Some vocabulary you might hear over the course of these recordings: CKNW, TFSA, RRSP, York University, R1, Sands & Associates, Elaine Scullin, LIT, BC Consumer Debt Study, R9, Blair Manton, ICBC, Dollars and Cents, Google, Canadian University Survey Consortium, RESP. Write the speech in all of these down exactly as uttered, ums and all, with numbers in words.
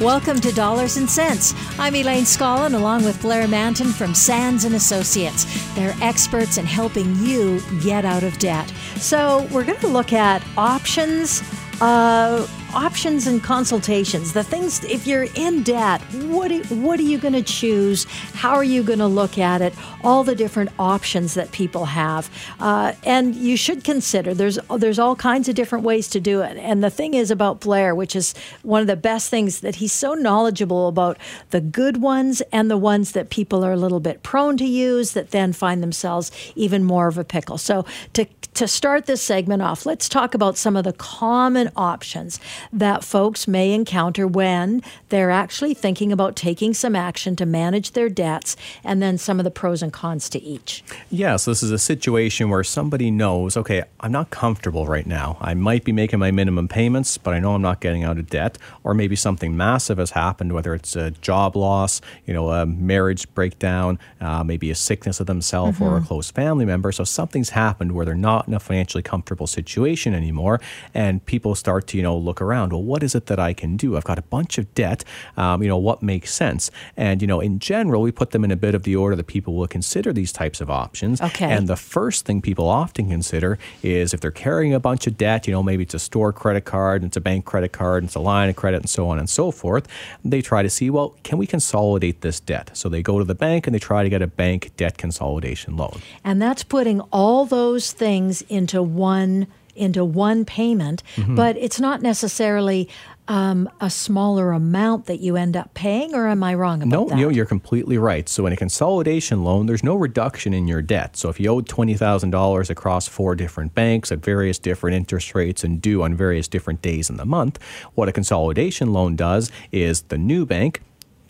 Welcome to Dollars and Cents. I'm Elaine Scullin, along with Blair Manton from Sands and Associates. They're experts in helping you get out of debt. So we're going to look at options, uh, options and consultations. The things, if you're in debt, what, what are you going to choose? How are you going to look at it? All the different options that people have. Uh, and you should consider, there's there's all kinds of different ways to do it. And the thing is about Blair, which is one of the best things, that he's so knowledgeable about the good ones and the ones that people are a little bit prone to use that then find themselves even more of a pickle. So to, to start this segment off, let's talk about some of the common options that folks may encounter when they're actually thinking about taking some action to manage their debts, and then some of the pros and cons to each. Yeah, so this is a situation where somebody knows, okay, I'm not comfortable right now. I might be making my minimum payments, but I know I'm not getting out of debt, or maybe something massive has happened, whether it's a job loss, you know, a marriage breakdown, uh, maybe a sickness of themselves mm-hmm. or a close family member. So something's happened where they're not in a financially comfortable situation anymore, and people start to, you know, look around. Well, what is it that I can do? I've got a bunch of debt. Um, you know, what makes sense? And, you know, in general, we put them in a bit of the order that people will consider these types of options. Okay. And the first thing people often consider is if they're carrying a bunch of debt, you know, maybe it's a store credit card, and it's a bank credit card, and it's a line of credit, and so on and so forth. They try to see, well, can we consolidate this debt? So they go to the bank and they try to get a bank debt consolidation loan. And that's putting all those things into one into one payment, mm-hmm. but it's not necessarily Um, a smaller amount that you end up paying, or am I wrong about no, that? No, you're completely right. So in a consolidation loan, there's no reduction in your debt. So if you owed twenty thousand dollars across four different banks at various different interest rates and due on various different days in the month, what a consolidation loan does is the new bank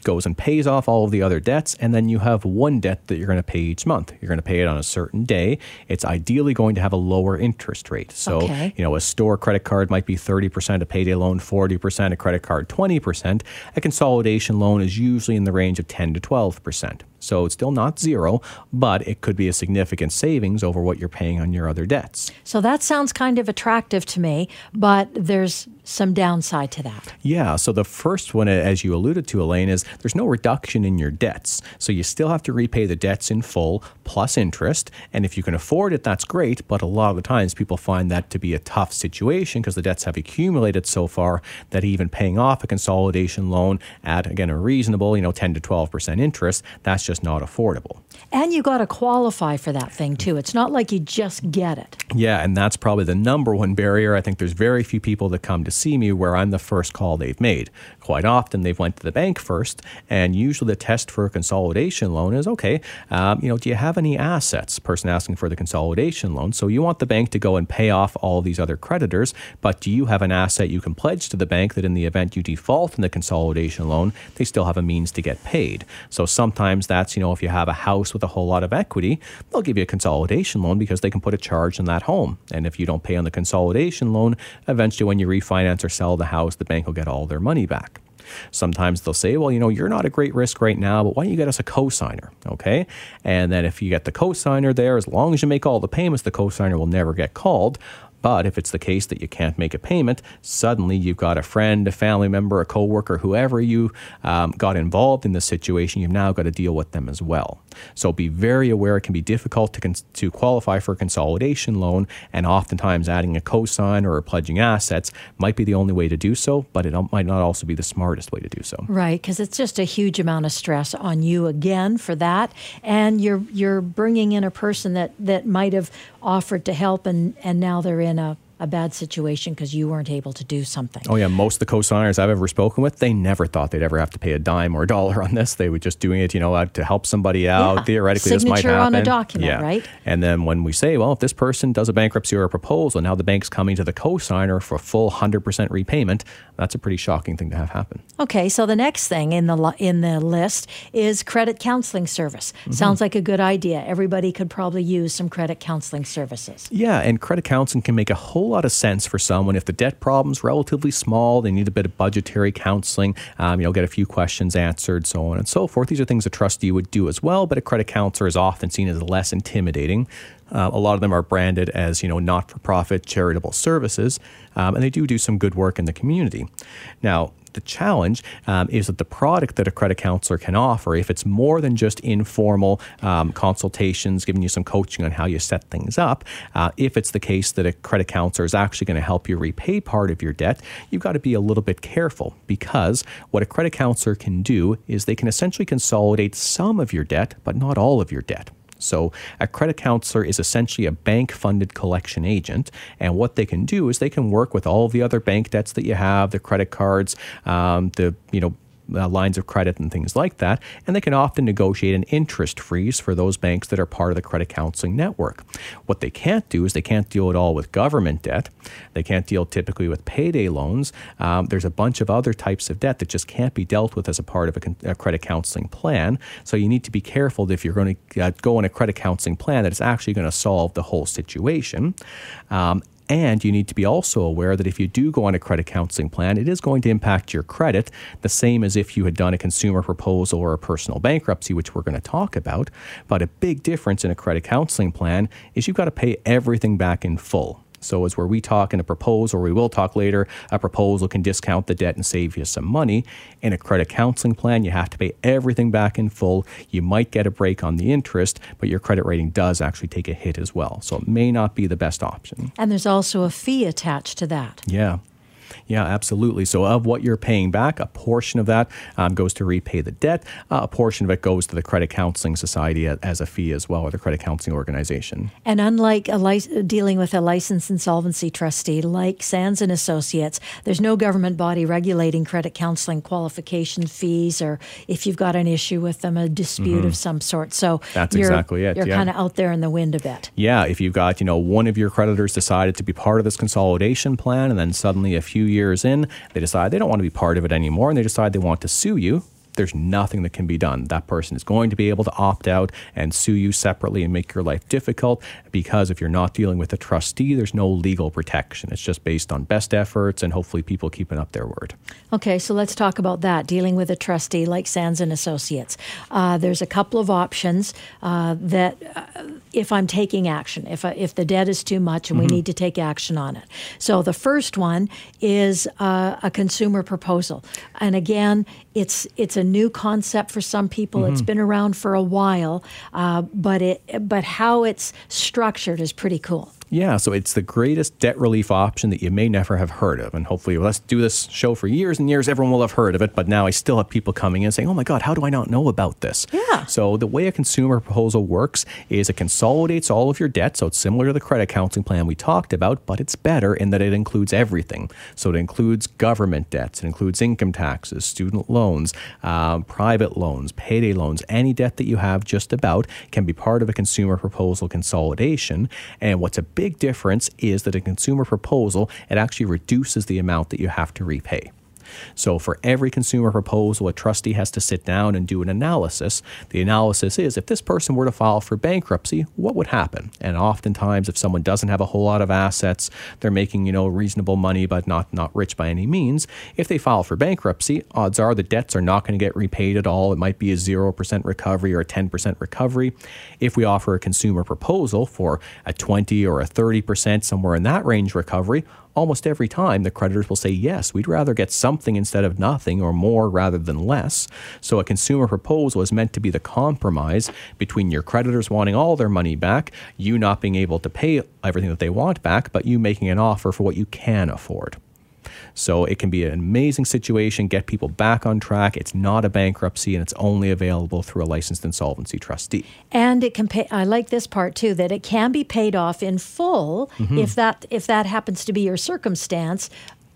goes and pays off all of the other debts, and then you have one debt that you're going to pay each month. You're going to pay it on a certain day. It's ideally going to have a lower interest rate. So, okay. you know, a store credit card might be thirty percent, a payday loan forty percent, a credit card twenty percent. A consolidation loan is usually in the range of ten to twelve percent. So it's still not zero, but it could be a significant savings over what you're paying on your other debts. So that sounds kind of attractive to me, but there's some downside to that. Yeah. So the first one, as you alluded to, Elaine, is there's no reduction in your debts. So you still have to repay the debts in full plus interest. And if you can afford it, that's great. But a lot of the times people find that to be a tough situation because the debts have accumulated so far that even paying off a consolidation loan at, again, a reasonable, you know, ten to twelve percent interest, that's just not affordable. And you got to qualify for that thing too. It's not like you just get it. Yeah, and that's probably the number one barrier. I think there's very few people that come to see me where I'm the first call they've made. Quite often they've went to the bank first, and usually the test for a consolidation loan is, okay, um, you know, do you have any assets? Person asking for the consolidation loan. So you want the bank to go and pay off all these other creditors, but do you have an asset you can pledge to the bank that in the event you default in the consolidation loan, they still have a means to get paid? So sometimes that That's, you know, if you have a house with a whole lot of equity, they'll give you a consolidation loan because they can put a charge in that home. And if you don't pay on the consolidation loan, eventually when you refinance or sell the house, the bank will get all their money back. Sometimes they'll say, well, you know, you're not a great risk right now, but why don't you get us a cosigner, okay? And then if you get the cosigner there, as long as you make all the payments, the cosigner will never get called. But if it's the case that you can't make a payment, suddenly you've got a friend, a family member, a coworker, whoever you um, got involved in this situation, you've now got to deal with them as well. So be very aware it can be difficult to, cons- to qualify for a consolidation loan, and oftentimes adding a cosign or pledging assets might be the only way to do so, but it might not also be the smartest way to do so. Right, because it's just a huge amount of stress on you again for that, and you're you're bringing in a person that, that might have offered to help, and, and now they're in in a a bad situation because you weren't able to do something. Oh yeah, most of the co-signers I've ever spoken with, they never thought they'd ever have to pay a dime or a dollar on this. They were just doing it, you know, to help somebody out. Yeah. Theoretically, signature this might happen. On a document, yeah. right? And then when we say, well, if this person does a bankruptcy or a proposal, now the bank's coming to the co-signer for full one hundred percent repayment, that's a pretty shocking thing to have happen. Okay, so the next thing in the, in the list is credit counseling service. Mm-hmm. Sounds like a good idea. Everybody could probably use some credit counseling services. Yeah, and credit counseling can make a whole lot of sense for someone if the debt problem's relatively small, they need a bit of budgetary counseling, um, you know, get a few questions answered, so on and so forth. These are things a trustee would do as well, but a credit counselor is often seen as less intimidating. Uh, a lot of them are branded as, you know, not-for-profit charitable services, um, and they do do some good work in the community. Now, the challenge um, is that the product that a credit counselor can offer, if it's more than just informal um, consultations, giving you some coaching on how you set things up, uh, if it's the case that a credit counselor is actually going to help you repay part of your debt, you've got to be a little bit careful, because what a credit counselor can do is they can essentially consolidate some of your debt, but not all of your debt. So a credit counselor is essentially a bank-funded collection agent, and what they can do is they can work with all the other bank debts that you have, the credit cards, um, the, you know, Uh, lines of credit and things like that, and they can often negotiate an interest freeze for those banks that are part of the credit counseling network. What they can't do is they can't deal at all with government debt. They can't deal typically with payday loans. Um, there's a bunch of other types of debt that just can't be dealt with as a part of a, con- a credit counseling plan. So you need to be careful that if you're going to uh, go on a credit counseling plan that it's actually going to solve the whole situation. Um, And you need to be also aware that if you do go on a credit counseling plan, it is going to impact your credit, the same as if you had done a consumer proposal or a personal bankruptcy, which we're going to talk about. But a big difference in a credit counseling plan is you've got to pay everything back in full. So as where we talk in a proposal, or we will talk later, a proposal can discount the debt and save you some money. In a credit counseling plan, you have to pay everything back in full. You might get a break on the interest, but your credit rating does actually take a hit as well. So it may not be the best option. And there's also a fee attached to that. Yeah. Yeah, absolutely. So of what you're paying back, a portion of that um, goes to repay the debt. Uh, a portion of it goes to the Credit Counseling Society as a fee as well, or the Credit Counseling Organization. And unlike a li- dealing with a licensed insolvency trustee like Sands and Associates, there's no government body regulating credit counseling qualification fees, or if you've got an issue with them, a dispute mm-hmm. of some sort. So that's you're, exactly it. You're yeah. kind of out there in the wind a bit. Yeah, if you've got, you know, one of your creditors decided to be part of this consolidation plan, and then suddenly a few years in, they decide they don't want to be part of it anymore, and they decide they want to sue you, there's nothing that can be done. That person is going to be able to opt out and sue you separately and make your life difficult, because if you're not dealing with a trustee, there's no legal protection. It's just based on best efforts and hopefully people keeping up their word. Okay, so let's talk about that, dealing with a trustee like Sands and Associates. Uh, there's a couple of options uh, that... Uh, if I'm taking action, if I, if the debt is too much and mm-hmm. we need to take action on it. So the first one is uh, a consumer proposal. And again, it's it's a new concept for some people. Mm-hmm. It's been around for a while, uh, but it but how it's structured is pretty cool. Yeah, so it's the greatest debt relief option that you may never have heard of. And hopefully, well, let's do this show for years and years, everyone will have heard of it. But now I still have people coming in saying, oh my God, how do I not know about this? Yeah. So the way a consumer proposal works is it consolidates all of your debt. So it's similar to the credit counseling plan we talked about, but it's better in that it includes everything. So it includes government debts, it includes income taxes, student loans, um, private loans, payday loans, any debt that you have just about can be part of a consumer proposal consolidation. And what's a big difference is that a consumer proposal, it actually reduces the amount that you have to repay. So for every consumer proposal, a trustee has to sit down and do an analysis. The analysis is, if this person were to file for bankruptcy, what would happen? And oftentimes, if someone doesn't have a whole lot of assets, they're making, you know, reasonable money, but not, not rich by any means. If they file for bankruptcy, odds are the debts are not going to get repaid at all. It might be a zero percent recovery or a ten percent recovery. If we offer a consumer proposal for a twenty or a thirty percent, somewhere in that range recovery, almost every time, the creditors will say, yes, we'd rather get something instead of nothing, or more rather than less. So a consumer proposal is meant to be the compromise between your creditors wanting all their money back, you not being able to pay everything that they want back, but you making an offer for what you can afford. So it can be an amazing situation, get people back on track. It's not a bankruptcy, and it's only available through a licensed insolvency trustee. And it can pay, I like this part too, that it can be paid off in full mm-hmm. if that if that happens to be your circumstance.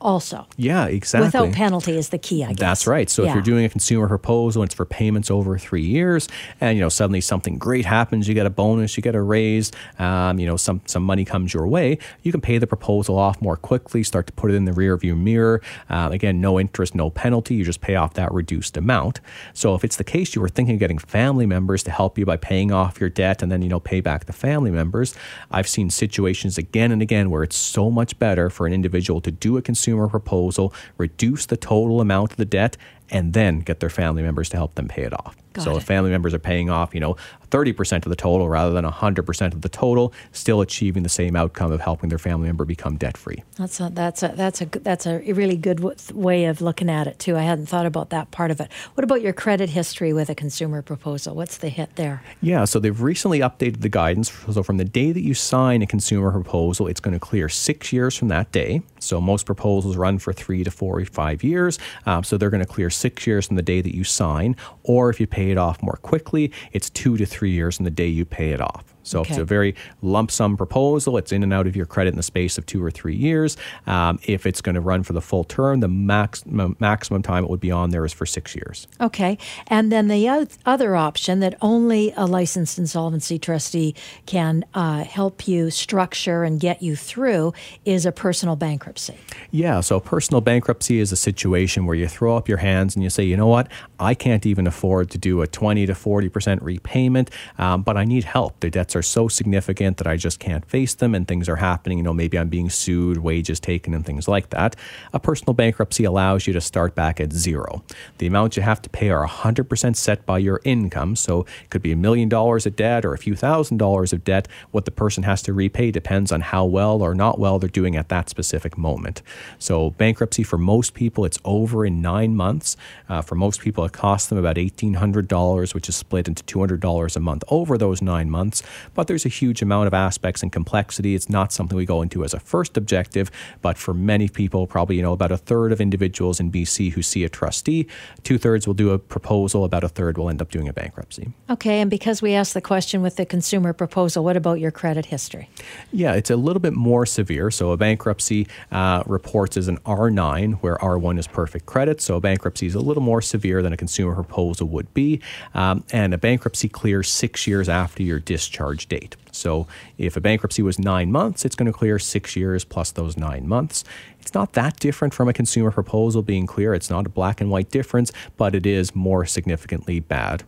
Also. Yeah, exactly. Without penalty is the key, I guess. That's right. So yeah. if you're doing a consumer proposal and it's for payments over three years and, you know, suddenly something great happens, you get a bonus, you get a raise, um, you know, some, some money comes your way, you can pay the proposal off more quickly, start to put it in the rear view mirror. Uh, again, no interest, no penalty. You just pay off that reduced amount. So if it's the case you were thinking of getting family members to help you by paying off your debt and then, you know, pay back the family members, I've seen situations again and again where it's so much better for an individual to do a consumer proposal, reduce the total amount of the debt, and then get their family members to help them pay it off. Got so it. If family members are paying off, you know, thirty percent of the total rather than one hundred percent of the total, still achieving the same outcome of helping their family member become debt-free. That's a, that's a, that's a, that's a really good w way of looking at it, too. I hadn't thought about that part of it. What about your credit history with a consumer proposal? What's the hit there? Yeah, so they've recently updated the guidance. So from the day that you sign a consumer proposal, it's going to clear six years from that day. So most proposals run for three to four or five years. Um, so they're going to clear six years from the day that you sign, or if you pay it off more quickly, it's two to three years from the day you pay it off. So okay. if it's a very lump sum proposal, it's in and out of your credit in the space of two or three years. Um, if it's going to run for the full term, the max, maximum time it would be on there is for six years. Okay. And then the other option that only a licensed insolvency trustee can uh, help you structure and get you through is a personal bankruptcy. Yeah. So personal bankruptcy is a situation where you throw up your hands and you say, you know what, I can't even afford to do a twenty to forty percent repayment, um, but I need help. The debt's are so significant that I just can't face them and things are happening. You know, maybe I'm being sued, wages taken and things like that. A personal bankruptcy allows you to start back at zero. The amount you have to pay are one hundred percent set by your income. So it could be a million dollars of debt or a few thousand dollars of debt. What the person has to repay depends on how well or not well they're doing at that specific moment. So bankruptcy for most people, it's over in nine months. Uh, for most people, it costs them about eighteen hundred dollars, which is split into two hundred dollars a month over those nine months. But there's a huge amount of aspects and complexity. It's not something we go into as a first objective, but for many people, probably, you know, about a third of individuals in B C who see a trustee, two thirds will do a proposal, about a third will end up doing a bankruptcy. Okay, and because we asked the question with the consumer proposal, what about your credit history? Yeah, it's a little bit more severe. So a bankruptcy uh, reports as an R nine, where R one is perfect credit. So a bankruptcy is a little more severe than a consumer proposal would be. Um, and a bankruptcy clears six years after your discharge date. So if a bankruptcy was nine months, it's going to clear six years plus those nine months. It's not that different from a consumer proposal being clear. It's not a black and white difference, but it is more significantly bad.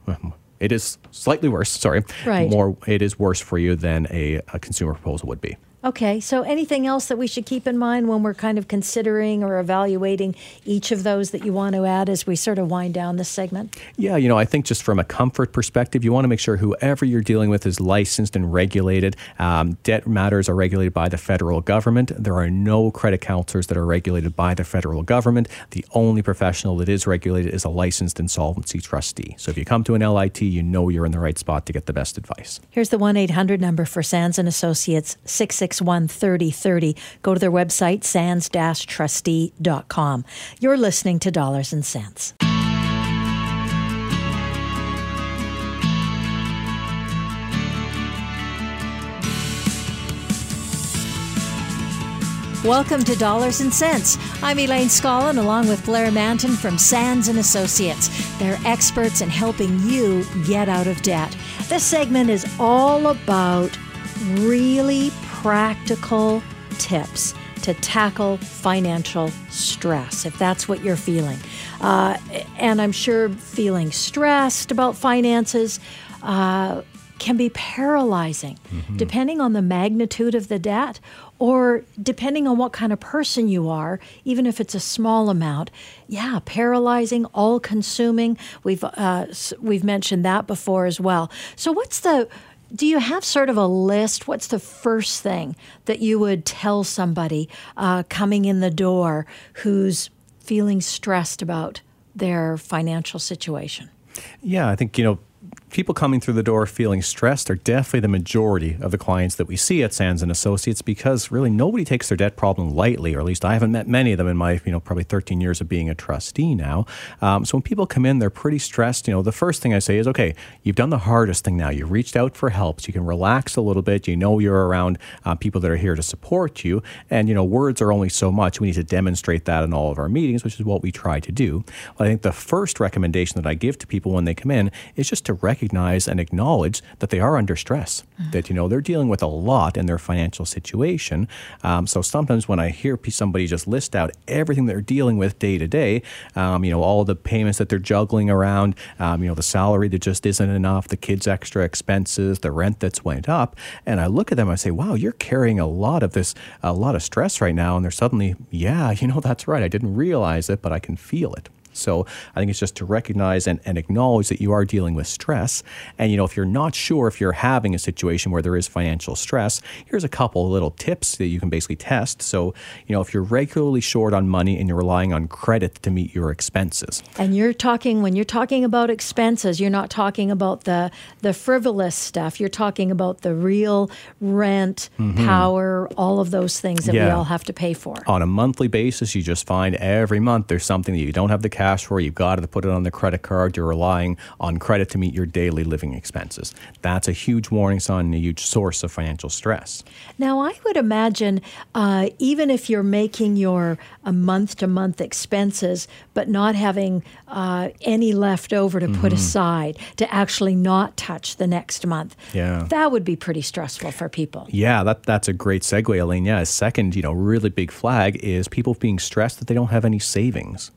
It is slightly worse, sorry. Right. More, it is worse for you than a, a consumer proposal would be. Okay, so anything else that we should keep in mind when we're kind of considering or evaluating each of those that you want to add as we sort of wind down this segment? Yeah, you know, I think just from a comfort perspective, you want to make sure whoever you're dealing with is licensed and regulated. Um, debt matters are regulated by the federal government. There are no credit counselors that are regulated by the federal government. The only professional that is regulated is a licensed insolvency trustee. So if you come to an L I T, you know you're in the right spot to get the best advice. Here's the one eight hundred number for Sands and Associates, six six six one, three oh three oh. Go to their website, sands dash trustee dot com. You're listening to Dollars and Cents. Welcome to Dollars and Cents. I'm Elaine Scullin, along with Blair Manton from Sands and Associates. They're experts in helping you get out of debt. This segment is all about really practical tips to tackle financial stress, if that's what you're feeling. Uh, and I'm sure feeling stressed about finances uh, can be paralyzing, mm-hmm. depending on the magnitude of the debt or depending on what kind of person you are, even if it's a small amount. Yeah, paralyzing, all-consuming. We've, uh, we've mentioned that before as well. So what's the... Do you have sort of a list? What's the first thing that you would tell somebody uh, coming in the door who's feeling stressed about their financial situation? Yeah, I think, you know, people coming through the door feeling stressed are definitely the majority of the clients that we see at Sands and Associates, because really nobody takes their debt problem lightly, or at least I haven't met many of them in my, you know, probably thirteen years of being a trustee now. Um, so when people come in, they're pretty stressed. You know, the first thing I say is, okay, you've done the hardest thing now. You've reached out for help, so you can relax a little bit. You know you're around uh, people that are here to support you. And, you know, words are only so much. We need to demonstrate that in all of our meetings, which is what we try to do. Well, I think the first recommendation that I give to people when they come in is just to recognize and acknowledge that they are under stress, mm-hmm. that, you know, they're dealing with a lot in their financial situation. Um, so sometimes when I hear somebody just list out everything they're dealing with day to day, um, you know, all the payments that they're juggling around, um, you know, the salary that just isn't enough, the kids' extra expenses, the rent that's went up. And I look at them, I say, wow, you're carrying a lot of this, a lot of stress right now. And they're suddenly, yeah, you know, that's right. I didn't realize it, but I can feel it. So I think it's just to recognize and, and acknowledge that you are dealing with stress. And, you know, if you're not sure if you're having a situation where there is financial stress, here's a couple of little tips that you can basically test. So, you know, if you're regularly short on money and you're relying on credit to meet your expenses. And you're talking, when you're talking about expenses, you're not talking about the, the frivolous stuff. You're talking about the real rent, mm-hmm. power, all of those things that yeah. we all have to pay for. On a monthly basis, you just find every month there's something that you don't have the cash for, you've got to put it on the credit card, you're relying on credit to meet your daily living expenses. That's a huge warning sign and a huge source of financial stress. Now, I would imagine uh, even if you're making your uh, month-to-month expenses, but not having uh, any left over to mm-hmm. put aside to actually not touch the next month, yeah. that would be pretty stressful for people. Yeah, that, that's a great segue, Elaine. Yeah, a second, you know, really big flag is people being stressed that they don't have any savings.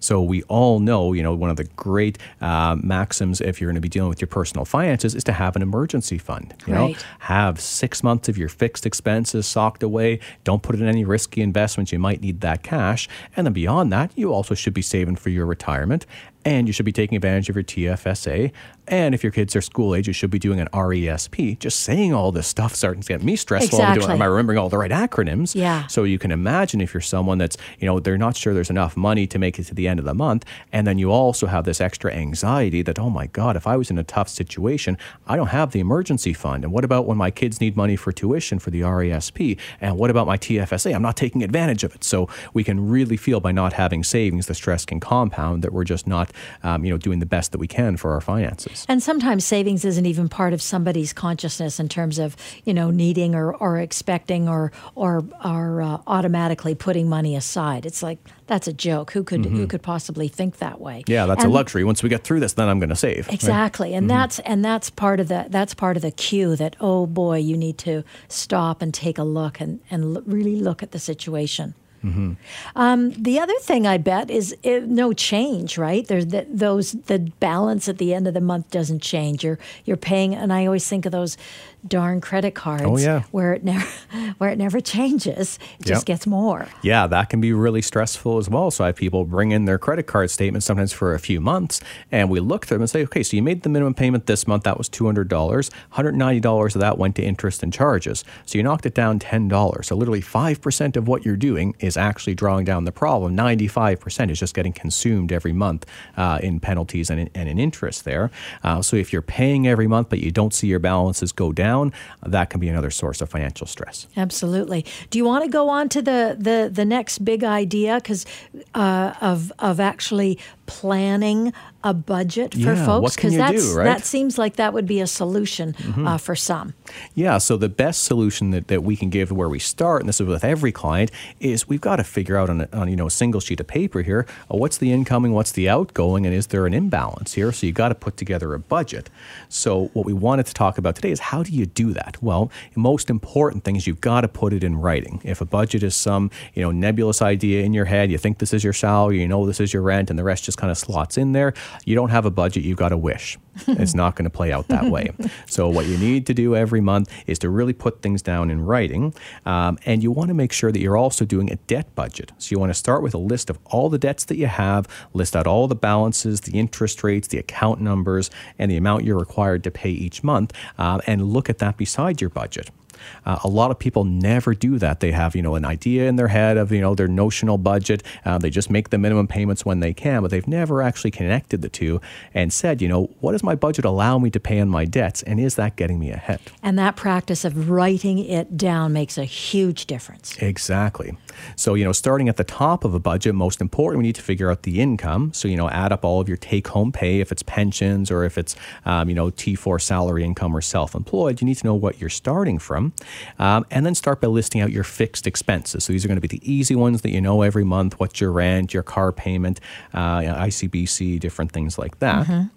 So we all know, you know, one of the great uh, maxims if you're going to be dealing with your personal finances is to have an emergency fund. You right. know, have six months of your fixed expenses socked away. Don't put it in any risky investments. You might need that cash. And then beyond that, you also should be saving for your retirement. And you should be taking advantage of your T F S A. And if your kids are school age, you should be doing an R E S P. Just saying all this stuff starting to get me stressful. Exactly. I'm doing, am I remembering all the right acronyms? Yeah. So you can imagine if you're someone that's, you know, they're not sure there's enough money to make it to the end of the month. And then you also have this extra anxiety that, oh my God, if I was in a tough situation, I don't have the emergency fund. And what about when my kids need money for tuition for the R E S P? And what about my T F S A? I'm not taking advantage of it. So we can really feel by not having savings, the stress can compound, that we're just not Um, you know, doing the best that we can for our finances. And sometimes savings isn't even part of somebody's consciousness in terms of, you know, needing or, or expecting or or, or uh, automatically putting money aside. It's like, that's a joke. Who could mm-hmm. who could possibly think that way? Yeah, that's and, a luxury. Once we get through this, then I'm going to save. Exactly, right? and mm-hmm. that's and that's part of the that's part of the cue that, oh boy, you need to stop and take a look and and l- really look at the situation. Mm-hmm. Um, the other thing I bet is it, no change, right? There's the, those the balance at the end of the month doesn't change. You're you're paying, and I always think of those darn credit cards oh, yeah. where it never where it never changes. It yep. just gets more. Yeah, that can be really stressful as well. So I have people bring in their credit card statements sometimes for a few months, and we look through them and say, okay, so you made the minimum payment this month. That was two hundred dollars. One hundred ninety dollars of that went to interest and charges. So you knocked it down ten dollars. So literally five percent of what you're doing is actually drawing down the problem. ninety-five percent is just getting consumed every month uh, in penalties and in, and in interest there. Uh, so if you're paying every month, but you don't see your balances go down, that can be another source of financial stress. Absolutely. Do you want to go on to the, the, the next big idea? Because uh, of, of actually planning a budget for yeah, folks? Because right? that seems like that would be a solution mm-hmm. uh, for some. Yeah, so the best solution that, that we can give where we start, and this is with every client, is we've got to figure out on a, on, you know, a single sheet of paper here, uh, what's the incoming, what's the outgoing, and is there an imbalance here? So you've got to put together a budget. So what we wanted to talk about today is, how do you do that? Well, the most important thing is you've got to put it in writing. If a budget is some, you know, nebulous idea in your head, you think this is your salary, you know this is your rent, and the rest just kind of slots in there, you don't have a budget, you've got a wish. It's not going to play out that way. So what you need to do every month is to really put things down in writing. Um, and you want to make sure that you're also doing a debt budget. So you want to start with a list of all the debts that you have, list out all the balances, the interest rates, the account numbers, and the amount you're required to pay each month, uh, and look at that beside your budget. Uh, a lot of people never do that. They have, you know, an idea in their head of, you know, their notional budget. Uh, they just make the minimum payments when they can, but they've never actually connected the two and said, you know, what is does my budget allow me to pay on my debts, and is that getting me ahead? And that practice of writing it down makes a huge difference. Exactly. So, you know, starting at the top of a budget, most important, we need to figure out the income. So, you know, add up all of your take-home pay, if it's pensions or if it's, um, you know, T four salary income or self-employed. You need to know what you're starting from. Um, and then start by listing out your fixed expenses. So these are going to be the easy ones that you know every month. What's your rent, your car payment, uh, you know, I C B C, different things like that. Mm-hmm.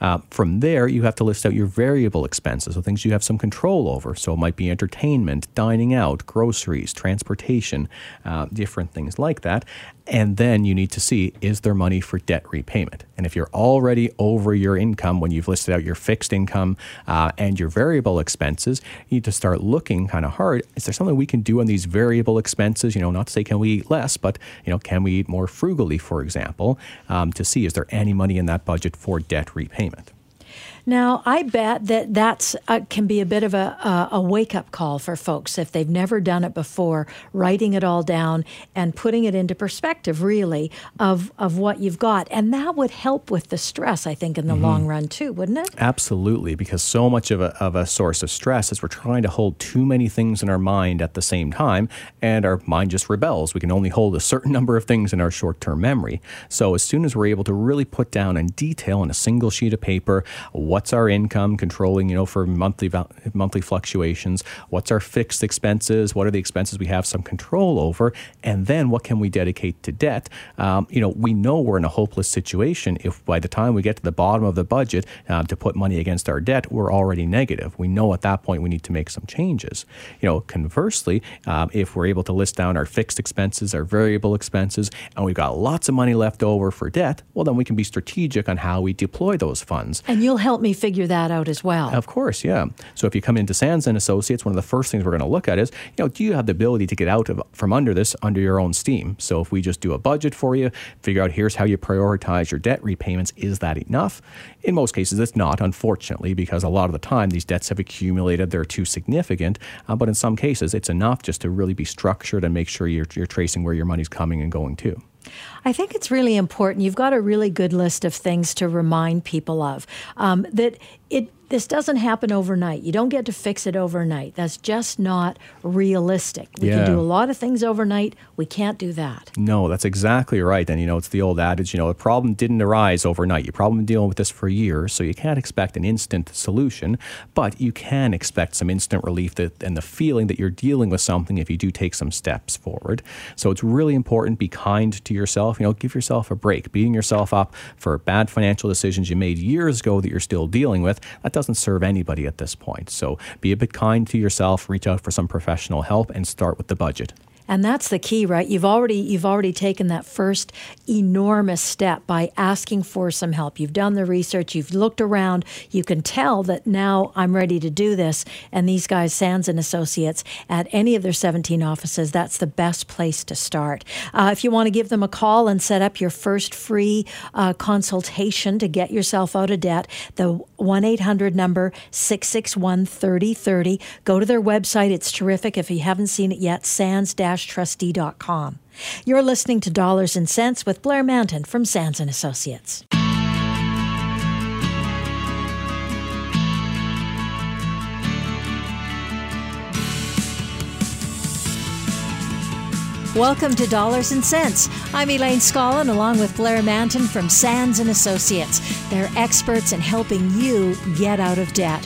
Uh, from there, you have to list out your variable expenses, so things you have some control over. So it might be entertainment, dining out, groceries, transportation, uh, different things like that. And then you need to see, is there money for debt repayment? And if you're already over your income when you've listed out your fixed income uh, and your variable expenses, you need to start looking kind of hard. Is there something we can do on these variable expenses? You know, not to say can we eat less, but, you know, can we eat more frugally, for example, um, to see is there any money in that budget for debt repayment? Now, I bet that that's uh, can be a bit of a, uh, a wake-up call for folks if they've never done it before, writing it all down and putting it into perspective, really, of, of what you've got. And that would help with the stress, I think, in the mm-hmm. long run, too, wouldn't it? Absolutely, because so much of a, of a source of stress is we're trying to hold too many things in our mind at the same time, and our mind just rebels. We can only hold a certain number of things in our short-term memory. So as soon as we're able to really put down in detail on a single sheet of paper, what's our income, controlling, you know, for monthly monthly fluctuations? What's our fixed expenses? What are the expenses we have some control over? And then what can we dedicate to debt? Um, you know, we know we're in a hopeless situation if by the time we get to the bottom of the budget uh, to put money against our debt, we're already negative. We know at that point we need to make some changes. You know, conversely, um, if we're able to list down our fixed expenses, our variable expenses, and we've got lots of money left over for debt, well, then we can be strategic on how we deploy those funds. And you'll help me figure that out as well. Of course, yeah. So if you come into Sands and Associates, one of the first things we're going to look at is, you know, do you have the ability to get out of, from under this under your own steam? So if we just do a budget for you, figure out here's how you prioritize your debt repayments, is that enough? In most cases, it's not, unfortunately, because a lot of the time these debts have accumulated, they're too significant. Uh, but in some cases, it's enough just to really be structured and make sure you're, you're tracing where your money's coming and going to. I think it's really important. You've got a really good list of things to remind people of. Um, that it this doesn't happen overnight. You don't get to fix it overnight. That's just not realistic. We yeah. can do a lot of things overnight. We can't do that. No, that's exactly right. And, you know, it's the old adage, you know, the problem didn't arise overnight. You've probably been dealing with this for years, so you can't expect an instant solution, but you can expect some instant relief that, and the feeling that you're dealing with something if you do take some steps forward. So it's really important. Be kind to yourself. You know, give yourself a break. Beating yourself up for bad financial decisions you made years ago that you're still dealing with, that doesn't doesn't serve anybody at this point. So be a bit kind to yourself, reach out for some professional help, and start with the budget. And that's the key, right? You've already you've already taken that first enormous step by asking for some help. You've done the research, you've looked around, you can tell that now I'm ready to do this. And these guys, Sands and Associates, at any of their seventeen offices, that's the best place to start. Uh, if you want to give them a call and set up your first free uh, consultation to get yourself out of debt, the one eight hundred number, six six one, three oh three oh. Go to their website. It's terrific. If you haven't seen it yet, sands dash trustee dot com. You're listening to Dollars and Cents with Blair Manton from Sands and Associates. Welcome to Dollars and Cents. I'm Elaine Scullin, along with Blair Manton from Sands and Associates. They're experts in helping you get out of debt.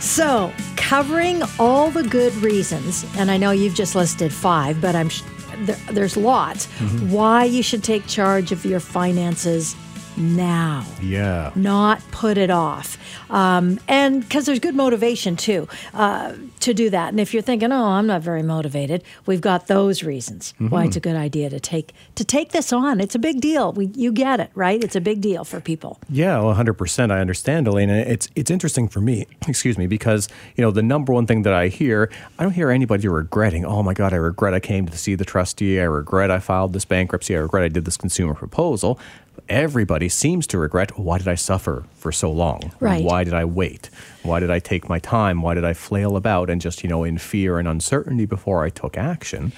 So, covering all the good reasons, and I know you've just listed five, but I'm sh- there, there's lots, mm-hmm. why you should take charge of your finances now. Yeah. Not put it off. Um, and because there's good motivation, too, uh, to do that. And if you're thinking, oh, I'm not very motivated, we've got those reasons mm-hmm. why it's a good idea to take to take this on. It's a big deal. We, you get it, right? It's a big deal for people. Yeah, well, one hundred percent. I understand, Elaine. It's, it's interesting for me, excuse me, because, you know, the number one thing that I hear, I don't hear anybody regretting, oh, my God, I regret I came to see the trustee. I regret I filed this bankruptcy. I regret I did this consumer proposal. Everybody seems to regret, why did I suffer for so long? Right. Why did I wait? Why did I take my time? Why did I flail about and just, you know, in fear and uncertainty before I took action?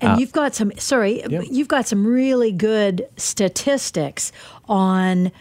And uh, you've got some, sorry, yeah. you've got some really good statistics on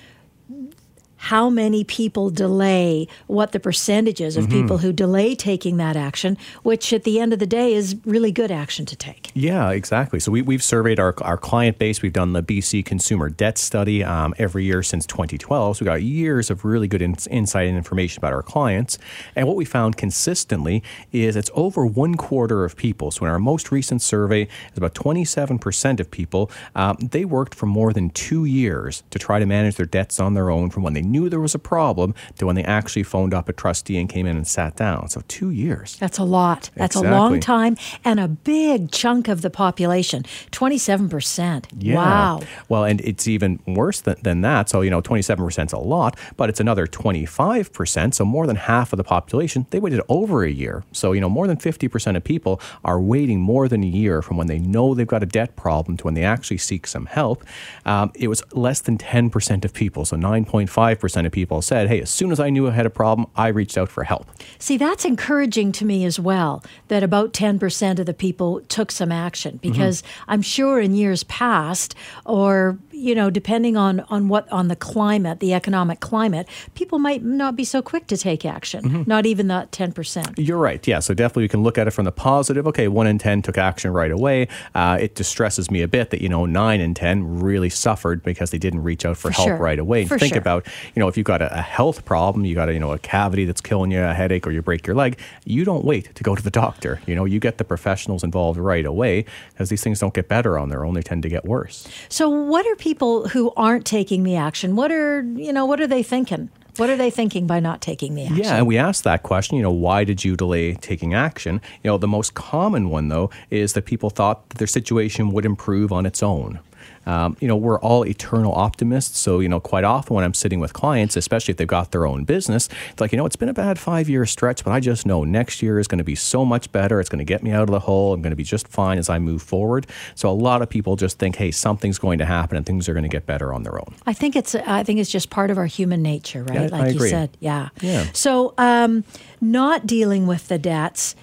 how many people delay, what the percentages of mm-hmm. people who delay taking that action, which at the end of the day is really good action to take. Yeah, exactly. So we, we've surveyed our, our client base. We've done the B C Consumer Debt Study um, every year since twenty twelve. So we got years of really good in, insight and information about our clients. And what we found consistently is it's over one quarter of people. So in our most recent survey, it's about twenty-seven percent of people, um, they worked for more than two years to try to manage their debts on their own from when they knew there was a problem to when they actually phoned up a trustee and came in and sat down. So two years. That's a lot. That's exactly. a long time and a big chunk of the population, twenty-seven percent. Yeah. Wow. Well, and it's even worse than, than that. So, you know, twenty-seven percent is a lot, but it's another twenty-five percent. So more than half of the population, they waited over a year. So, you know, more than fifty percent of people are waiting more than a year from when they know they've got a debt problem to when they actually seek some help. Um, it was less than ten percent of people. So nine point five percent of people said, hey, as soon as I knew I had a problem, I reached out for help. See, that's encouraging to me as well, that about ten percent of the people took some action, because mm-hmm. I'm sure in years past, or, you know, depending on, on what, on the climate, the economic climate, people might not be so quick to take action, mm-hmm. not even that ten percent. You're right. Yeah. So definitely we can look at it from the positive. Okay, one in ten took action right away. Uh, it distresses me a bit that, you know, nine in ten really suffered because they didn't reach out for, for help sure. right away. And for think sure. about, you know, if you've got a, a health problem, you got a, you know, a cavity that's killing you, a headache, or you break your leg, you don't wait to go to the doctor. You know, you get the professionals involved right away, because these things don't get better on their own. They tend to get worse. So what are people who aren't taking the action? What are, you know, what are they thinking? What are they thinking by not taking the action? Yeah, and we asked that question, you know, why did you delay taking action? You know, the most common one, though, is that people thought that their situation would improve on its own. Um, you know, we're all eternal optimists. So, you know, quite often when I'm sitting with clients, especially if they've got their own business, it's like, you know, it's been a bad five-year stretch, but I just know next year is going to be so much better. It's going to get me out of the hole. I'm going to be just fine as I move forward. So a lot of people just think, hey, something's going to happen and things are going to get better on their own. I think it's I think it's just part of our human nature, right? Yeah, like I agree. You said. Yeah. yeah. So um, not dealing with the debts.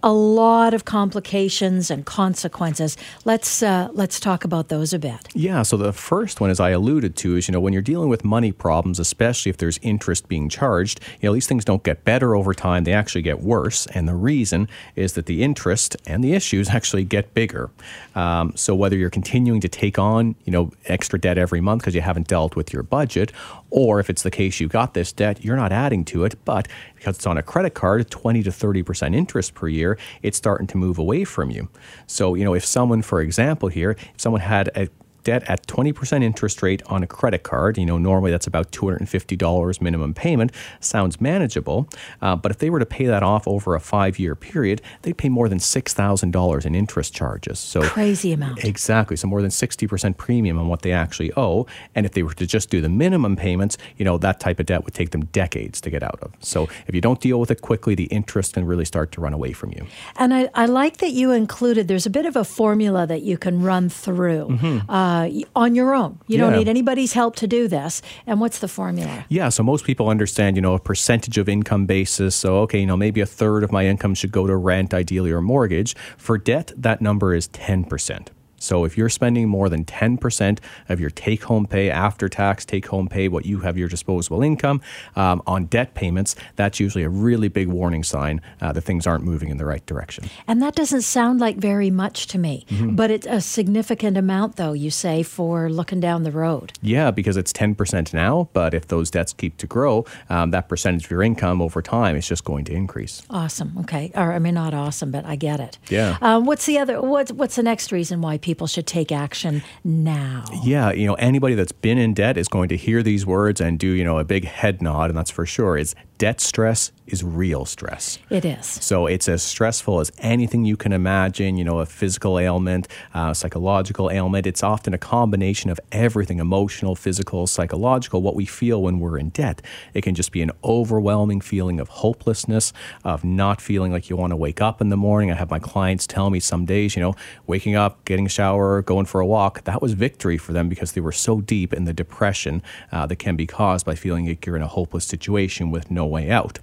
A lot of complications and consequences. Let's uh, let's talk about those a bit. Yeah, so the first one, as I alluded to, is, you know, when you're dealing with money problems, especially if there's interest being charged, you know, these things don't get better over time. They actually get worse. And the reason is that the interest and the issues actually get bigger. Um, so whether you're continuing to take on, you know, extra debt every month because you haven't dealt with your budget, or if it's the case you got this debt, you're not adding to it, but because it's on a credit card, twenty to thirty percent interest per year, it's starting to move away from you. So, you know, if someone, for example here, if someone had a debt at twenty percent interest rate on a credit card, you know, normally that's about two hundred fifty dollars minimum payment, sounds manageable. Uh, but if they were to pay that off over a five-year period, they'd pay more than six thousand dollars in interest charges. So crazy amount. Exactly. So more than sixty percent premium on what they actually owe. And if they were to just do the minimum payments, you know, that type of debt would take them decades to get out of. So if you don't deal with it quickly, the interest can really start to run away from you. And I, I like that you included, there's a bit of a formula that you can run through. Mm-hmm. Uh, Uh, on your own. You yeah. don't need anybody's help to do this. And what's the formula? Yeah, so most people understand, you know, a percentage of income basis. So, okay, you know, maybe a third of my income should go to rent, ideally, or mortgage. For debt, that number is ten percent. So if you're spending more than ten percent of your take-home pay, after-tax take-home pay, what you have your disposable income um, on debt payments, that's usually a really big warning sign uh, that things aren't moving in the right direction. And that doesn't sound like very much to me, mm-hmm. but it's a significant amount, though, you say, for looking down the road. Yeah, because it's ten percent now, but if those debts keep to grow, um, that percentage of your income over time is just going to increase. Awesome. Okay. Or, I mean, not awesome, but I get it. Yeah. Um, what's the other? What's, what's the next reason why people... people should take action now? Yeah, you know, anybody that's been in debt is going to hear these words and do, you know, a big head nod, and that's for sure. It's debt stress is real stress. It is. So it's as stressful as anything you can imagine, you know, a physical ailment, uh, psychological ailment. It's often a combination of everything, emotional, physical, psychological, what we feel when we're in debt. It can just be an overwhelming feeling of hopelessness, of not feeling like you want to wake up in the morning. I have my clients tell me some days, you know, waking up, getting a shower, going for a walk, that was victory for them because they were so deep in the depression uh, that can be caused by feeling like you're in a hopeless situation with no way out.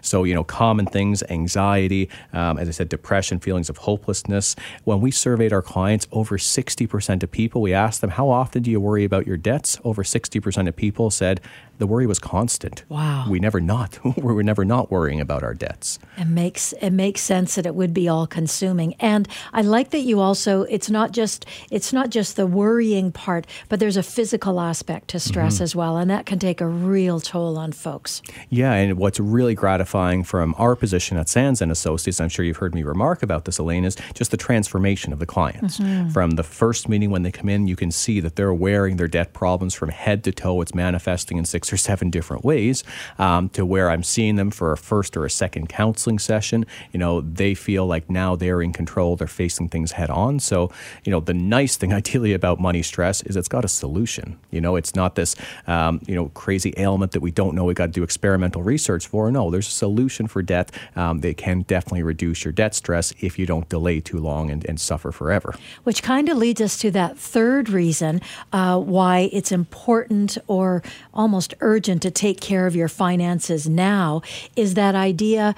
So, you know, common things, anxiety, um, as I said, depression, feelings of hopelessness. When we surveyed our clients, over sixty percent of people, we asked them, how often do you worry about your debts? Over sixty percent of people said the worry was constant. Wow. We never not. We were never not worrying about our debts. It makes, it makes sense that it would be all-consuming. And I like that you also, it's not just it's not just the worrying part, but there's a physical aspect to stress mm-hmm. as well, and that can take a real toll on folks. Yeah, and what's really gratifying from our position at Sands and Associates, I'm sure you've heard me remark about this, Elaine, is just the transformation of the clients. Mm-hmm. From the first meeting when they come in, you can see that they're wearing their debt problems from head to toe. It's manifesting in six or seven different ways, um, to where I'm seeing them for a first or a second counseling session. You know, they feel like now they're in control. They're facing things head on. So, you know, the nice thing ideally about money stress is it's got a solution. You know, it's not this, um, you know, crazy ailment that we don't know we got to do experimental research for. No, there's a solution for debt. Um, they can definitely reduce your debt stress if you don't delay too long and, and suffer forever. Which kind of leads us to that third reason uh, why it's important or almost urgent to take care of your finances now, is that idea,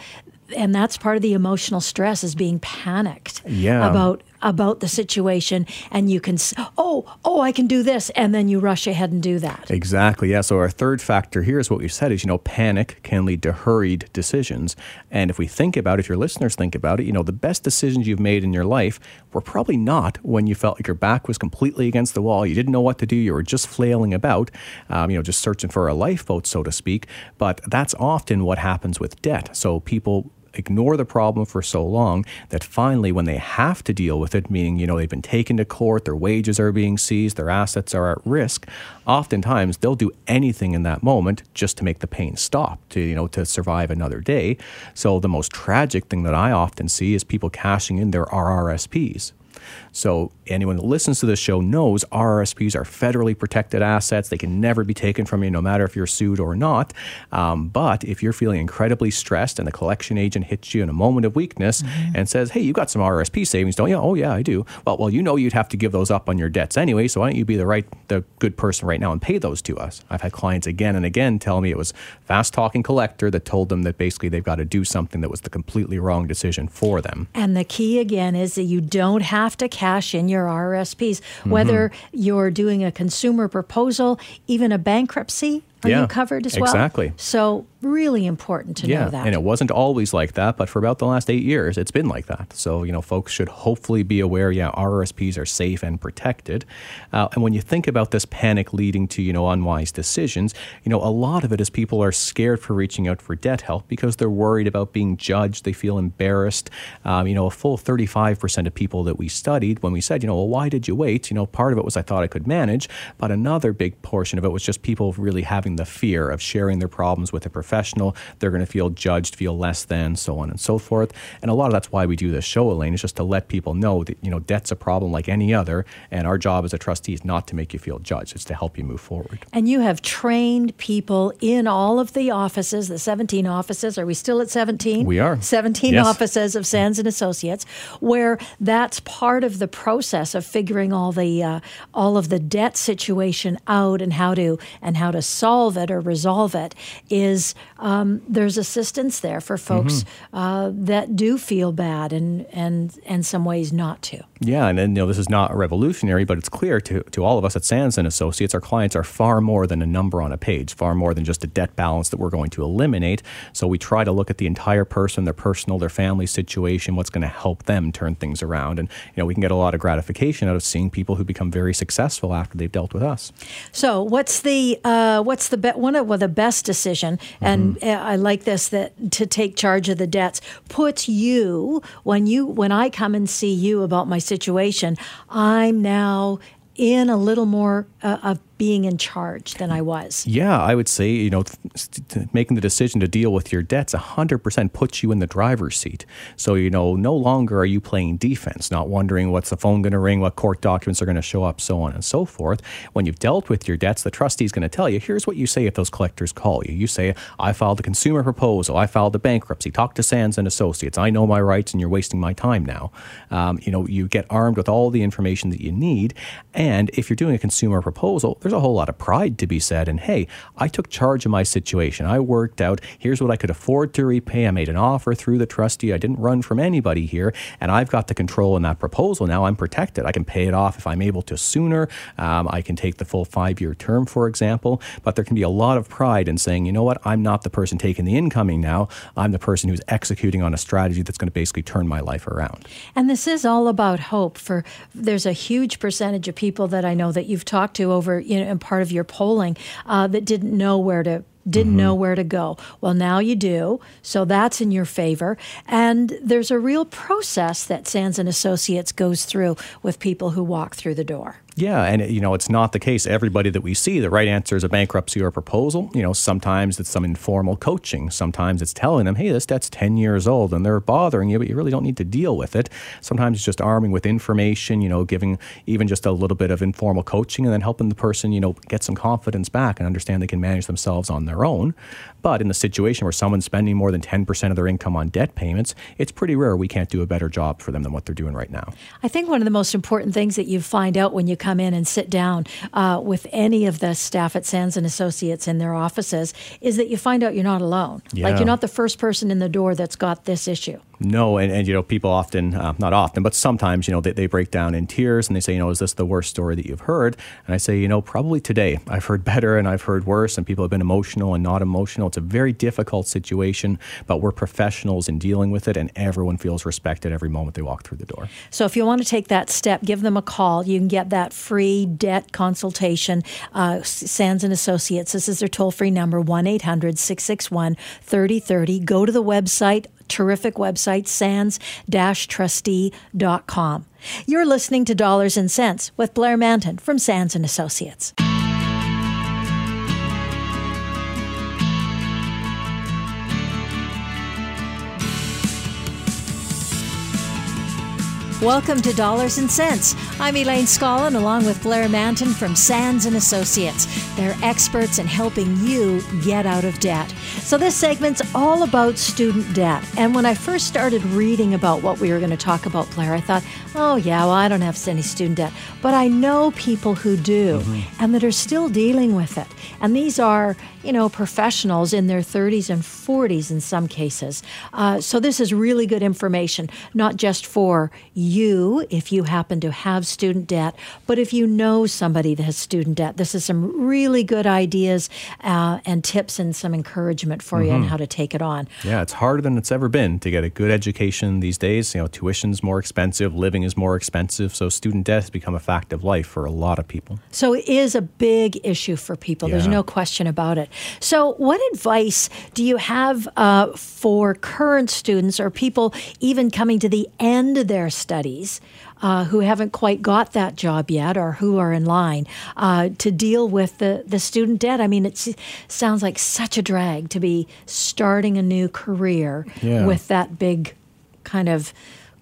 and that's part of the emotional stress, is being panicked yeah. about about the situation, and you can, oh, oh, I can do this, and then you rush ahead and do that. Exactly, yeah. So our third factor here is what we've said is, you know, panic can lead to hurried decisions. And if we think about it, if your listeners think about it, you know, the best decisions you've made in your life were probably not when you felt like your back was completely against the wall, you didn't know what to do, you were just flailing about, um, you know, just searching for a lifeboat, so to speak. But that's often what happens with debt. So people ignore the problem for so long that finally when they have to deal with it, meaning, you know, they've been taken to court, their wages are being seized, their assets are at risk, oftentimes they'll do anything in that moment just to make the pain stop, to, you know, to survive another day. So the most tragic thing that I often see is people cashing in their R R S Ps. So anyone that listens to this show knows R R S Ps are federally protected assets. They can never be taken from you, no matter if you're sued or not. Um, but if you're feeling incredibly stressed and the collection agent hits you in a moment of weakness mm-hmm. and says, hey, you got some R R S P savings, don't you? Oh, yeah, I do. Well, well, you know you'd have to give those up on your debts anyway, so why don't you be the right, the good person right now and pay those to us? I've had clients again and again tell me it was fast-talking collector that told them that basically they've got to do something that was the completely wrong decision for them. And the key, again, is that you don't have to cash in your R R S Ps, whether mm-hmm. you're doing a consumer proposal, even a bankruptcy. Are yeah, you covered as well? Exactly. So really important to yeah, know that. And it wasn't always like that, but for about the last eight years, it's been like that. So, you know, folks should hopefully be aware, yeah, R R S Ps are safe and protected. Uh, and when you think about this panic leading to, you know, unwise decisions, you know, a lot of it is people are scared for reaching out for debt help because they're worried about being judged. They feel embarrassed. Um, you know, a full thirty-five percent of people that we studied, when we said, you know, well, why did you wait? You know, part of it was I thought I could manage, but another big portion of it was just people really having the fear of sharing their problems with a professional. They're going to feel judged, feel less than, so on and so forth. And a lot of that's why we do this show, Elaine, is just to let people know that, you know, debt's a problem like any other, and our job as a trustee is not to make you feel judged. It's to help you move forward. And you have trained people in all of the offices, the seventeen offices. Are we still at seventeen? We are. seventeen yes. offices of Sands and Associates, where that's part of the process of figuring all the uh, all of the debt situation out and how to and how to solve it or resolve it is um, there's assistance there for folks mm-hmm. uh, that do feel bad and and and some ways not to. Yeah, and, and you know, this is not revolutionary, but it's clear to, to all of us at Sands and Associates, our clients are far more than a number on a page, far more than just a debt balance that we're going to eliminate. So we try to look at the entire person, their personal, their family situation, what's going to help them turn things around. And you know, we can get a lot of gratification out of seeing people who become very successful after they've dealt with us. So what's the uh, what's the be- one of well, the best decision, and mm-hmm. I like this, that to take charge of the debts puts you when you when I come and see you about my situation, I'm now in a little more uh, of being in charge than I was. Yeah, I would say, you know, th- th- making the decision to deal with your debts one hundred percent puts you in the driver's seat. So, you know, no longer are you playing defense, not wondering what's the phone going to ring, what court documents are going to show up, so on and so forth. When you've dealt with your debts, the trustee's going to tell you, here's what you say if those collectors call you. You say, I filed a consumer proposal, I filed a bankruptcy, talk to Sands and Associates, I know my rights and you're wasting my time now. Um, you know, you get armed with all the information that you need. And if you're doing a consumer proposal, there's a whole lot of pride to be said. And hey, I took charge of my situation. I worked out, here's what I could afford to repay. I made an offer through the trustee. I didn't run from anybody here. And I've got the control in that proposal. Now I'm protected. I can pay it off if I'm able to sooner. Um, I can take the full five-year term, for example. But there can be a lot of pride in saying, you know what, I'm not the person taking the incoming now. I'm the person who's executing on a strategy that's going to basically turn my life around. And this is all about hope. For there's a huge percentage of people that I know that you've talked to over, you know, in part of your polling uh, that didn't know where to didn't mm-hmm. know where to go. Well, now you do. So that's in your favor. And there's a real process that Sands and Associates goes through with people who walk through the door. Yeah, and you know, it's not the case. Everybody that we see, the right answer is a bankruptcy or a proposal. You know, sometimes it's some informal coaching. Sometimes it's telling them, hey, this debt's ten years old and they're bothering you, but you really don't need to deal with it. Sometimes it's just arming with information, you know, giving even just a little bit of informal coaching and then helping the person, you know, get some confidence back and understand they can manage themselves on their own. But in the situation where someone's spending more than ten percent of their income on debt payments, it's pretty rare we can't do a better job for them than what they're doing right now. I think one of the most important things that you find out when you come come in and sit down uh, with any of the staff at Sands and Associates in their offices is that you find out you're not alone. Yeah. Like, you're not the first person in the door that's got this issue. No, and, and you know, people often, uh, not often, but sometimes, you know, they, they break down in tears and they say, you know, is this the worst story that you've heard? And I say, you know, probably today. I've heard better and I've heard worse, and people have been emotional and not emotional. It's a very difficult situation, but we're professionals in dealing with it, and everyone feels respected every moment they walk through the door. So if you want to take that step, give them a call. You can get that free debt consultation. Uh, Sands and Associates, this is their toll-free number, one eight hundred six six one three oh three oh. Go to the website. Terrific website, sands dash trustee dot com. You're listening to Dollars and Cents with Blair Manton from Sands and Associates. Welcome to Dollars and Cents. I'm Elaine Scullin, along with Blair Manton from Sands and Associates. They're experts in helping you get out of debt. So this segment's all about student debt. And when I first started reading about what we were going to talk about, Blair, I thought, oh yeah, well, I don't have any student debt. But I know people who do mm-hmm. and that are still dealing with it. And these are, you know, professionals in their thirties and forties in some cases. Uh, so this is really good information, not just for you if you happen to have student debt, but if you know somebody that has student debt. This is some really good ideas uh, and tips and some encouragement for mm-hmm. you on how to take it on. Yeah, it's harder than it's ever been to get a good education these days. You know, tuition's more expensive, living is more expensive, so student debt has become a fact of life for a lot of people. So it is a big issue for people. Yeah. There's no question about it. So what advice do you have uh, for current students or people even coming to the end of their studies? studies, uh, who haven't quite got that job yet or who are in line uh, to deal with the, the student debt? I mean, it sounds like such a drag to be starting a new career yeah. with that big kind of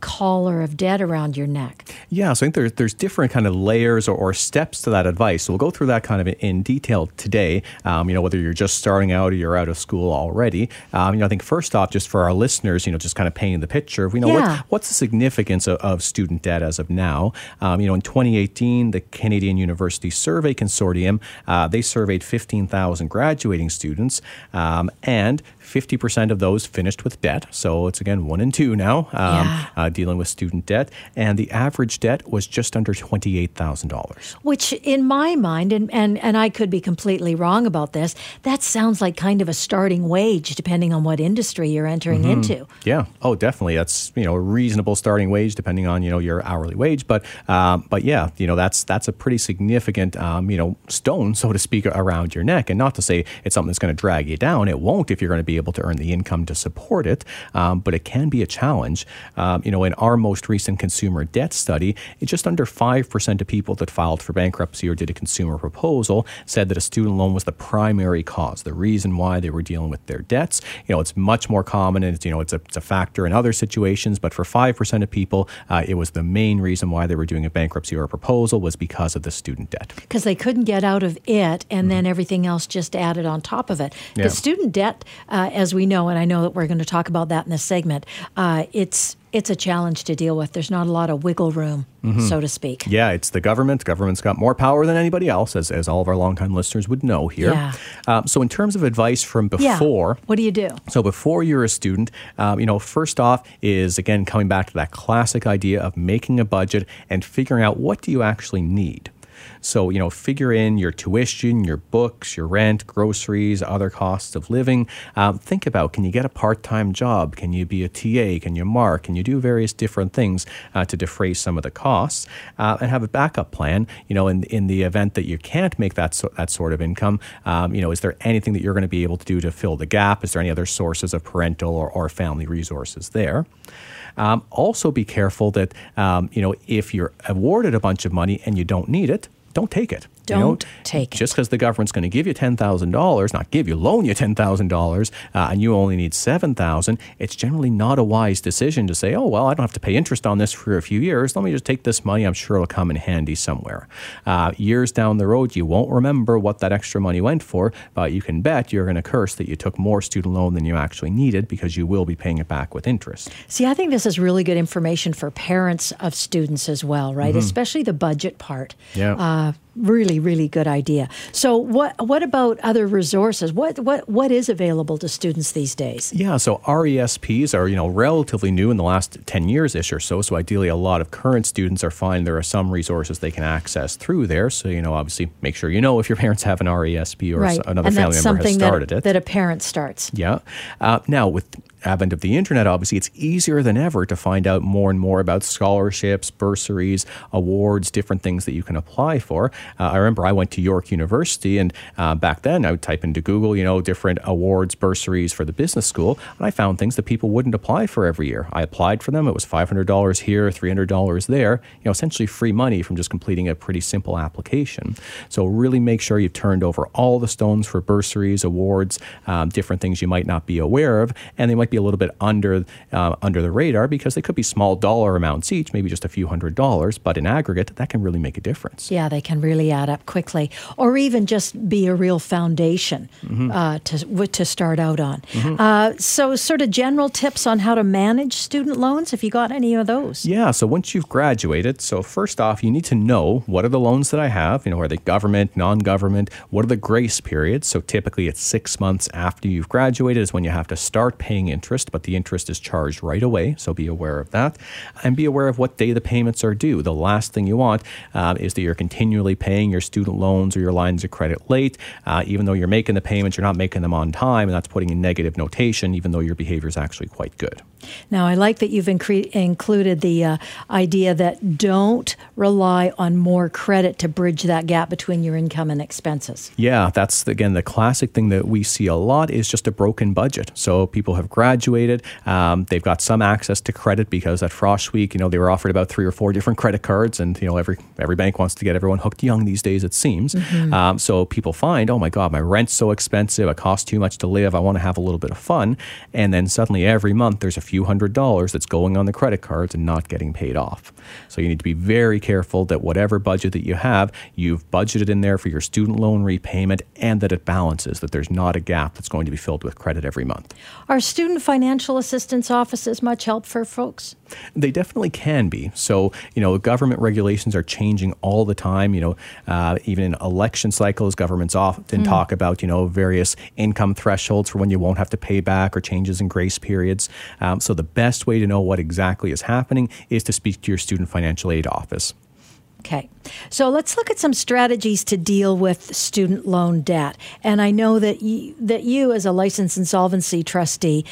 collar of debt around your neck. Yeah, so I think there's, there's different kind of layers or, or steps to that advice. So we'll go through that kind of in, in detail today, um, you know, whether you're just starting out or you're out of school already. Um, you know, I think first off, just for our listeners, you know, just kind of painting the picture, we know yeah. what, what's the significance of, of student debt as of now. Um, you know, in twenty eighteen, the Canadian University Survey Consortium, uh, they surveyed fifteen thousand graduating students, um, and fifty percent of those finished with debt. So it's, again, one in two now. Um, yeah. uh, dealing with student debt, and the average debt was just under twenty-eight thousand dollars. Which, in my mind, and, and, and I could be completely wrong about this, that sounds like kind of a starting wage, depending on what industry you're entering mm-hmm. into. Yeah, oh, definitely. That's, you know, a reasonable starting wage, depending on, you know, your hourly wage. But, um, but yeah, you know, that's that's a pretty significant, um, you know, stone, so to speak, around your neck. And not to say it's something that's going to drag you down. It won't if you're going to be able to earn the income to support it, um, but it can be a challenge. Um, you know, in our most recent consumer debt study, it's just under five percent of people that filed for bankruptcy or did a consumer proposal said that a student loan was the primary cause, the reason why they were dealing with their debts. You know, it's much more common, and it's, you know, it's a, it's a factor in other situations, but for five percent of people, uh, it was the main reason why they were doing a bankruptcy or a proposal was because of the student debt. Because they couldn't get out of it, and mm-hmm. then everything else just added on top of it. Yeah. The student debt, uh, as we know, and I know that we're going to talk about that in this segment, uh, it's it's a challenge to deal with. There's not a lot of wiggle room, mm-hmm. so to speak. Yeah, it's the government. The government's got more power than anybody else, as, as all of our longtime listeners would know here. Yeah. Um, so in terms of advice from before... Yeah. What do you do? So before you're a student, um, you know, first off is, again, coming back to that classic idea of making a budget and figuring out what do you actually need. So, you know, figure in your tuition, your books, your rent, groceries, other costs of living. Um, think about, can you get a part-time job? Can you be a T A? Can you mark? Can you do various different things uh, to defray some of the costs? Uh, and have a backup plan, you know, in in the event that you can't make that, so, that sort of income. Um, you know, is there anything that you're going to be able to do to fill the gap? Is there any other sources of parental or, or family resources there? Um, also be careful that, um, you know, if you're awarded a bunch of money and you don't need it, don't take it. Don't you know, take it. Just because the government's going to give you ten thousand dollars, not give you, loan you ten thousand dollars, uh, and you only need seven thousand dollars, it's generally not a wise decision to say, oh, well, I don't have to pay interest on this for a few years. Let me just take this money. I'm sure it'll come in handy somewhere. Uh, years down the road, you won't remember what that extra money went for, but you can bet you're going to curse that you took more student loan than you actually needed because you will be paying it back with interest. See, I think this is really good information for parents of students as well, right? Mm-hmm. Especially the budget part. Yeah. Uh, Uh, really, really good idea. So what what about other resources? What what what is available to students these days? Yeah, so R E S Ps are, you know, relatively new in the last ten years-ish or so. So ideally, a lot of current students are finding there are some resources they can access through there. So, you know, obviously make sure you know if your parents have an R E S P or right. another and family member has started that, it. That a parent starts. Yeah. Uh, now, with advent of the internet, obviously, it's easier than ever to find out more and more about scholarships, bursaries, awards, different things that you can apply for. Uh, I remember I went to York University, and uh, back then I would type into Google, you know, different awards, bursaries for the business school, and I found things that people wouldn't apply for every year. I applied for them. It was five hundred dollars here, three hundred dollars there, you know, essentially free money from just completing a pretty simple application. So really make sure you've turned over all the stones for bursaries, awards, um, different things you might not be aware of, and they might be a little bit under uh, under the radar because they could be small dollar amounts each, maybe just a few hundred dollars, but in aggregate, that can really make a difference. Yeah, they can really add up quickly, or even just be a real foundation mm-hmm. uh, to to start out on. Mm-hmm. Uh, so sort of general tips on how to manage student loans, if you got any of those. Yeah, so once you've graduated, so first off, you need to know what are the loans that I have, you know, are they government, non-government, what are the grace periods? So typically it's six months after you've graduated is when you have to start paying interest. interest, but the interest is charged right away, so be aware of that. And be aware of what day the payments are due. The last thing you want uh, is that you're continually paying your student loans or your lines of credit late. Uh, even though you're making the payments, you're not making them on time, and that's putting in negative notation, even though your behavior is actually quite good. Now, I like that you've incre- included the uh, idea that don't rely on more credit to bridge that gap between your income and expenses. Yeah, that's, again, the classic thing that we see a lot is just a broken budget. So people have graduated, um, they've got some access to credit because at Frosh Week, you know, they were offered about three or four different credit cards, and, you know, every every bank wants to get everyone hooked young these days, it seems. Mm-hmm. Um, so people find, oh my God, my rent's so expensive, it costs too much to live, I want to have a little bit of fun. And then suddenly every month there's a few hundred dollars that's going on the credit cards and not getting paid off. So you need to be very careful that whatever budget that you have, you've budgeted in there for your student loan repayment and that it balances, that there's not a gap that's going to be filled with credit every month. Are student financial assistance offices much help for folks? They definitely can be. So, you know, government regulations are changing all the time. You know, uh, even in election cycles, governments often mm. talk about, you know, various income thresholds for when you won't have to pay back or changes in grace periods. Um, so the best way to know what exactly is happening is to speak to your student financial aid office. Okay. So let's look at some strategies to deal with student loan debt. And I know that you, that you as a licensed insolvency trustee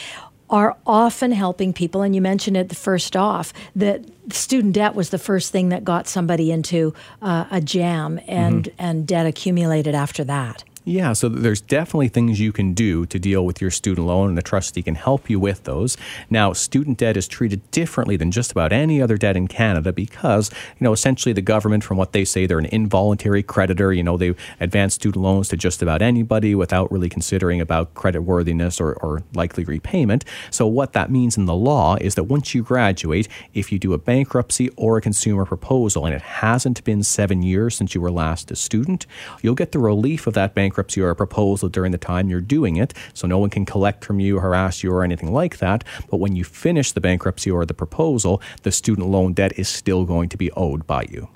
are often helping people, and you mentioned it first off, that student debt was the first thing that got somebody into uh, a jam and, mm-hmm. and debt accumulated after that. Yeah, so there's definitely things you can do to deal with your student loan, and the trustee can help you with those. Now, student debt is treated differently than just about any other debt in Canada because, you know, essentially the government, from what they say, they're an involuntary creditor. You know, they advance student loans to just about anybody without really considering about creditworthiness or, or likely repayment. So what that means in the law is that once you graduate, if you do a bankruptcy or a consumer proposal and it hasn't been seven years since you were last a student, you'll get the relief of that bankruptcy bankruptcy or a proposal during the time you're doing it, so no one can collect from you, harass you, or anything like that. But when you finish the bankruptcy or the proposal, the student loan debt is still going to be owed by you.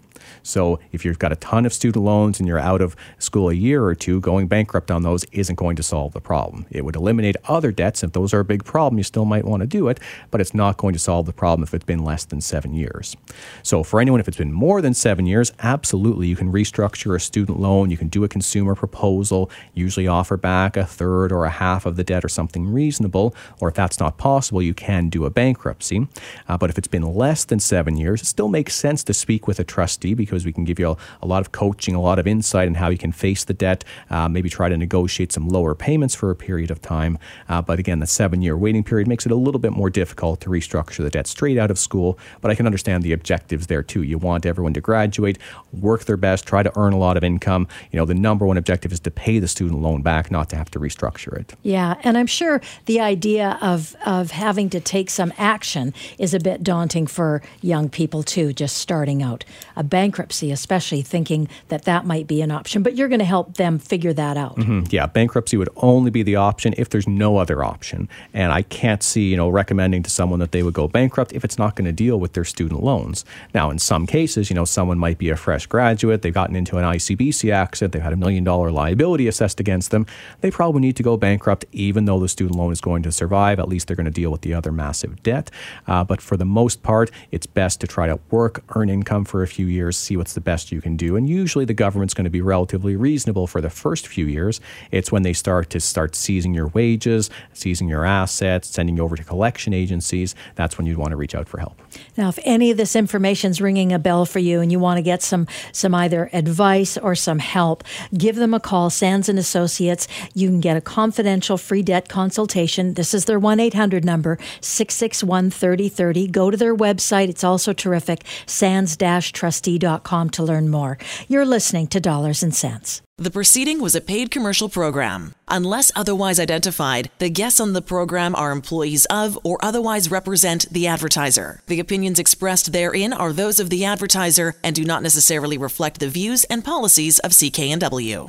So if you've got a ton of student loans and you're out of school a year or two, going bankrupt on those isn't going to solve the problem. It would eliminate other debts. If those are a big problem, you still might want to do it, but it's not going to solve the problem if it's been less than seven years. So for anyone, if it's been more than seven years, absolutely you can restructure a student loan. You can do a consumer proposal, usually offer back a third or a half of the debt or something reasonable, or if that's not possible, you can do a bankruptcy. Uh, but if it's been less than seven years, it still makes sense to speak with a trustee, because we can give you a, a lot of coaching, a lot of insight in how you can face the debt, uh, maybe try to negotiate some lower payments for a period of time. Uh, but again, the seven-year waiting period makes it a little bit more difficult to restructure the debt straight out of school. But I can understand the objectives there too. You want everyone to graduate, work their best, try to earn a lot of income. You know, the number one objective is to pay the student loan back, not to have to restructure it. Yeah, and I'm sure the idea of, of having to take some action is a bit daunting for young people too, just starting out. A bank bankruptcy, especially thinking that that might be an option, but you're going to help them figure that out. Mm-hmm. Yeah, bankruptcy would only be the option if there's no other option. And I can't see, you know, recommending to someone that they would go bankrupt if it's not going to deal with their student loans. Now, in some cases, you know, someone might be a fresh graduate, they've gotten into an I C B C accident, they've had a million dollar liability assessed against them. They probably need to go bankrupt, even though the student loan is going to survive. At least they're going to deal with the other massive debt. Uh, but for the most part, it's best to try to work, earn income for a few years, see what's the best you can do. And usually the government's going to be relatively reasonable for the first few years. It's when they start to start seizing your wages, seizing your assets, sending you over to collection agencies. That's when you'd want to reach out for help. Now, if any of this information's ringing a bell for you and you want to get some some either advice or some help, give them a call, Sands and Associates. You can get a confidential free debt consultation. This is their one eight hundred number, six six one, three oh three oh. Go to their website. It's also terrific, sands dash trustee dot com. to learn more. You're listening to Dollars and Cents. The proceeding was a paid commercial program. Unless otherwise identified, the guests on the program are employees of or otherwise represent the advertiser. The opinions expressed therein are those of the advertiser and do not necessarily reflect the views and policies of C K N W.